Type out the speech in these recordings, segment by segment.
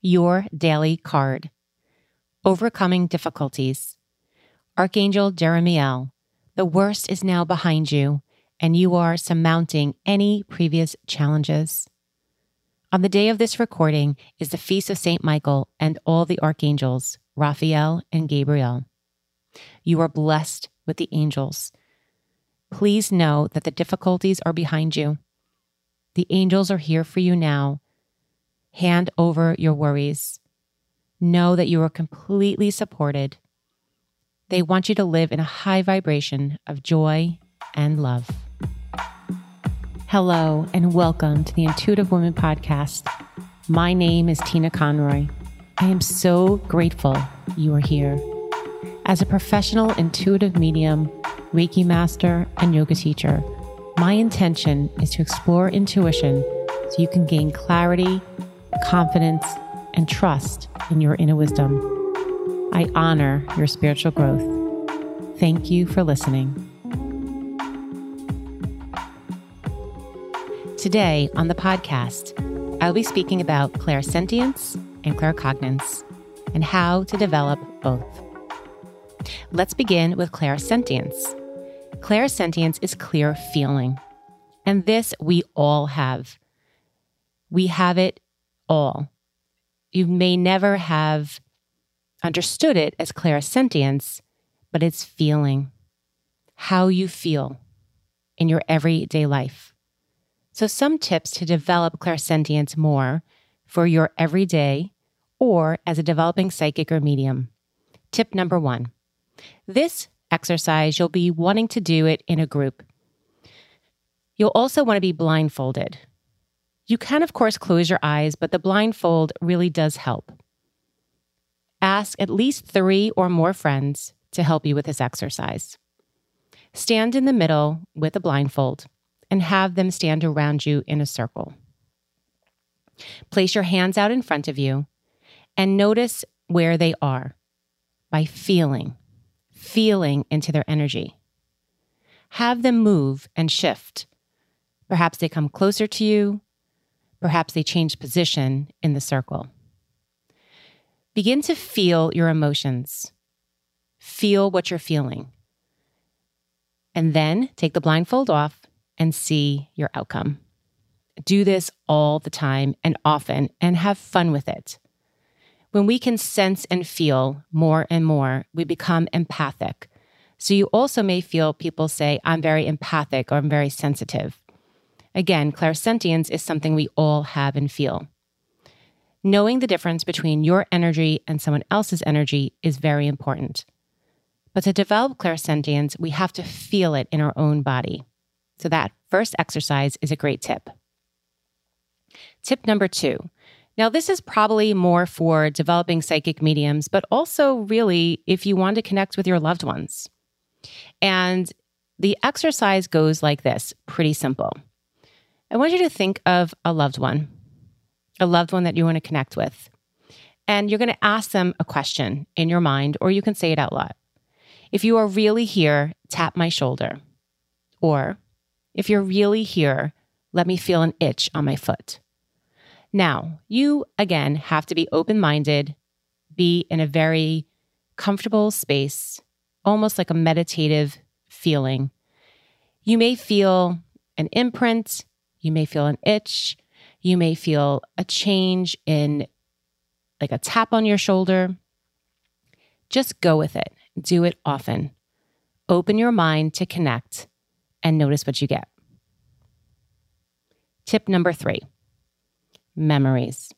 Your Daily Card. Overcoming Difficulties. Archangel Jeremiel, the worst is now behind you, and you are surmounting any previous challenges. On the day of this recording is the Feast of St. Michael and all the Archangels, Raphael and Gabriel. You are blessed with the angels. Please know that the difficulties are behind you. The angels are here for you now. Hand over your worries. Know that you are completely supported. They want you to live in a high vibration of joy and love. Hello, and welcome to the Intuitive Woman Podcast. My name is Tina Conroy. I am so grateful you are here. As a professional intuitive medium, Reiki master, and yoga teacher, my intention is to explore intuition so you can gain clarity, confidence, and trust in your inner wisdom. I honor your spiritual growth. Thank you for listening. Today on the podcast, I'll be speaking about clairsentience and claircognizance and how to develop both. Let's begin with clairsentience. Clairsentience is clear feeling, and this we all have. We have it all. You may never have understood it as clairsentience, but it's feeling, how you feel in your everyday life. So some tips to develop clairsentience more for your everyday or as a developing psychic or medium. Tip number 1. This exercise, you'll be wanting to do it in a group. You'll also want to be blindfolded. You can, of course, close your eyes, but the blindfold really does help. Ask at least 3 or more friends to help you with this exercise. Stand in the middle with a blindfold and have them stand around you in a circle. Place your hands out in front of you and notice where they are by feeling into their energy. Have them move and shift. Perhaps they come closer to you. Perhaps they change position in the circle. Begin to feel your emotions. Feel what you're feeling. And then take the blindfold off and see your outcome. Do this all the time and often, and have fun with it. When we can sense and feel more and more, we become empathic. So you also may feel people say, I'm very empathic, or I'm very sensitive. Again, clairsentience is something we all have and feel. Knowing the difference between your energy and someone else's energy is very important. But to develop clairsentience, we have to feel it in our own body. So that first exercise is a great tip. Tip number 2. Now, this is probably more for developing psychic mediums, but also really if you want to connect with your loved ones. And the exercise goes like this, pretty simple. I want you to think of a loved one that you want to connect with. And you're going to ask them a question in your mind, or you can say it out loud. If you are really here, tap my shoulder. Or, if you're really here, let me feel an itch on my foot. Now, you, again, have to be open-minded, be in a very comfortable space, almost like a meditative feeling. You may feel an imprint, you may feel an itch, you may feel a change in like a tap on your shoulder. Just go with it. Do it often. Open your mind to connect and notice what you get. Tip number 3, memories.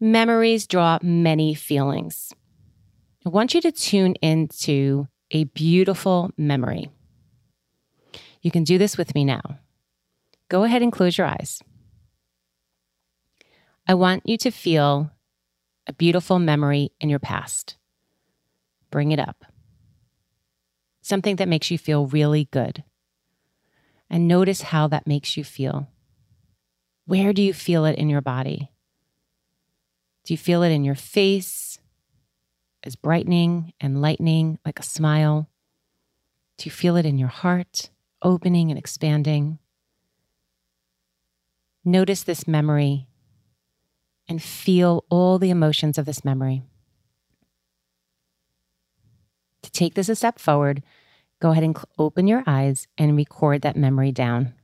Memories draw many feelings. I want you to tune into a beautiful memory. You can do this with me now. Go ahead and close your eyes. I want you to feel a beautiful memory in your past. Bring it up. Something that makes you feel really good. And notice how that makes you feel. Where do you feel it in your body? Do you feel it in your face as brightening and lightening like a smile? Do you feel it in your heart, opening and expanding? Notice this memory and feel all the emotions of this memory. To take this a step forward, go ahead and open your eyes and record that memory down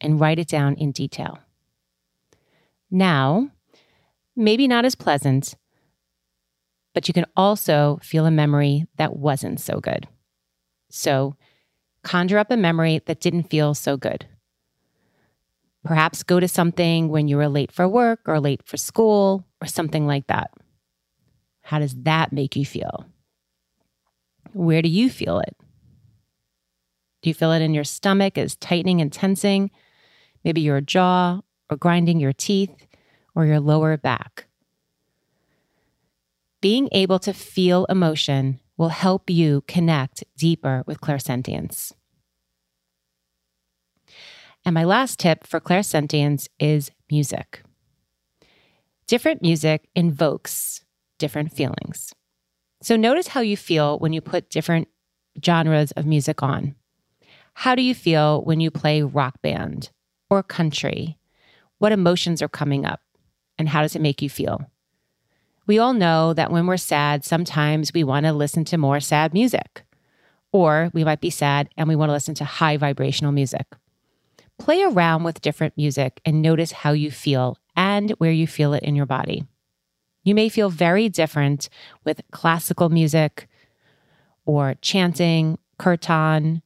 and write it down in detail. Now, maybe not as pleasant, but you can also feel a memory that wasn't so good. So conjure up a memory that didn't feel so good. Perhaps go to something when you were late for work or late for school or something like that. How does that make you feel? Where do you feel it? Do you feel it in your stomach as tightening and tensing? Maybe your jaw or grinding your teeth or your lower back. Being able to feel emotion will help you connect deeper with clairsentience. And my last tip for clairsentience is music. Different music invokes different feelings. So notice how you feel when you put different genres of music on. How do you feel when you play rock band or country? What emotions are coming up and how does it make you feel? We all know that when we're sad, sometimes we want to listen to more sad music, or we might be sad and we want to listen to high vibrational music. Play around with different music and notice how you feel and where you feel it in your body. You may feel very different with classical music or chanting, kirtan,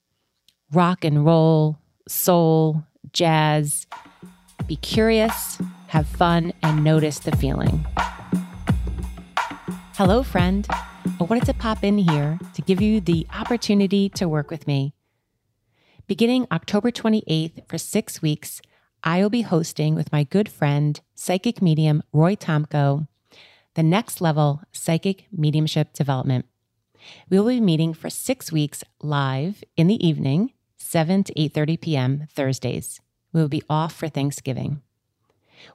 rock and roll, soul, jazz. Be curious, have fun, and notice the feeling. Hello, friend. I wanted to pop in here to give you the opportunity to work with me. Beginning October 28th for 6 weeks, I will be hosting with my good friend, psychic medium Roy Tomko, the Next Level Psychic Mediumship Development. We will be meeting for 6 weeks live in the evening, 7 to 8:30 p.m. Thursdays. We will be off for Thanksgiving.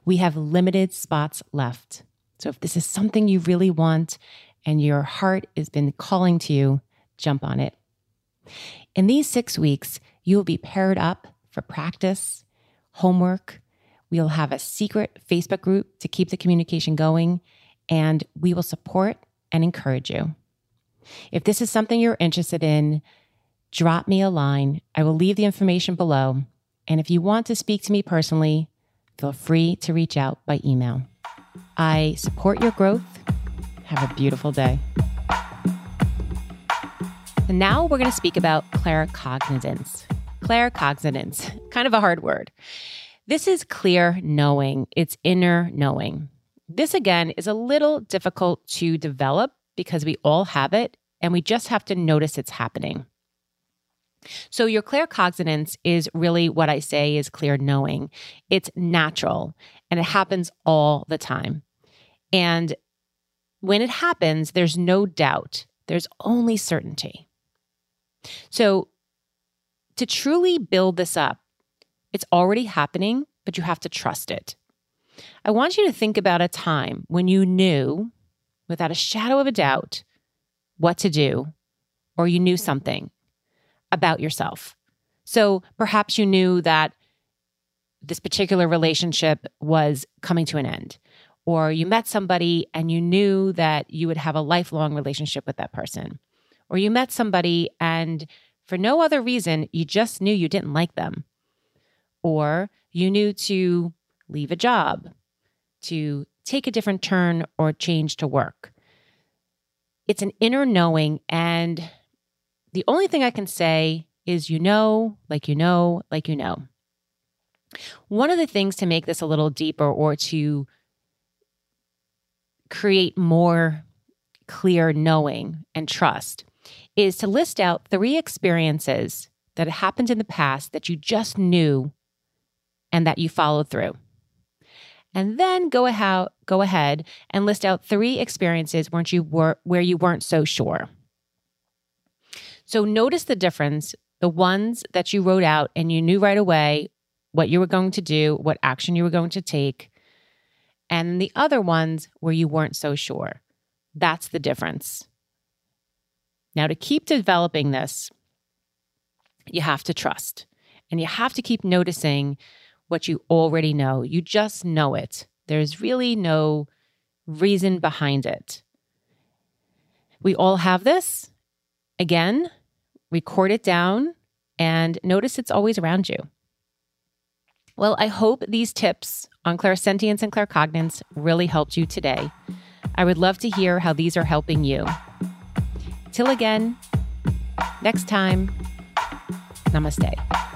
We have limited spots left. So if this is something you really want and your heart has been calling to you, jump on it. In these 6 weeks, you will be paired up for practice, homework. We'll have a secret Facebook group to keep the communication going, and we will support and encourage you. If this is something you're interested in, drop me a line. I will leave the information below. And if you want to speak to me personally, feel free to reach out by email. I support your growth. Have a beautiful day. And now we're going to speak about claircognizance. Claircognizance, kind of a hard word. This is clear knowing. It's inner knowing. This, again, is a little difficult to develop because we all have it, and we just have to notice it's happening. So your claircognizance is really what I say is clear knowing. It's natural, and it happens all the time. And when it happens, there's no doubt. There's only certainty. So to truly build this up, it's already happening, but you have to trust it. I want you to think about a time when you knew, without a shadow of a doubt, what to do, or you knew something about yourself. So perhaps you knew that this particular relationship was coming to an end, or you met somebody and you knew that you would have a lifelong relationship with that person, or you met somebody and for no other reason, you just knew you didn't like them, or you knew to leave a job, to take a different turn or change to work. It's an inner knowing, and the only thing I can say is you know, like you know, like you know. One of the things to make this a little deeper or to create more clear knowing and trust is to list out 3 experiences that happened in the past that you just knew and that you followed through. And then go ahead and list out 3 experiences where you weren't so sure. So notice the difference, the ones that you wrote out and you knew right away what you were going to do, what action you were going to take, and the other ones where you weren't so sure. That's the difference. Now, to keep developing this, you have to trust, and you have to keep noticing what you already know. You just know it. There's really no reason behind it. We all have this. Again, record it down and notice it's always around you. Well, I hope these tips on clairsentience and claircognizance really helped you today. I would love to hear how these are helping you. Till again, next time, namaste.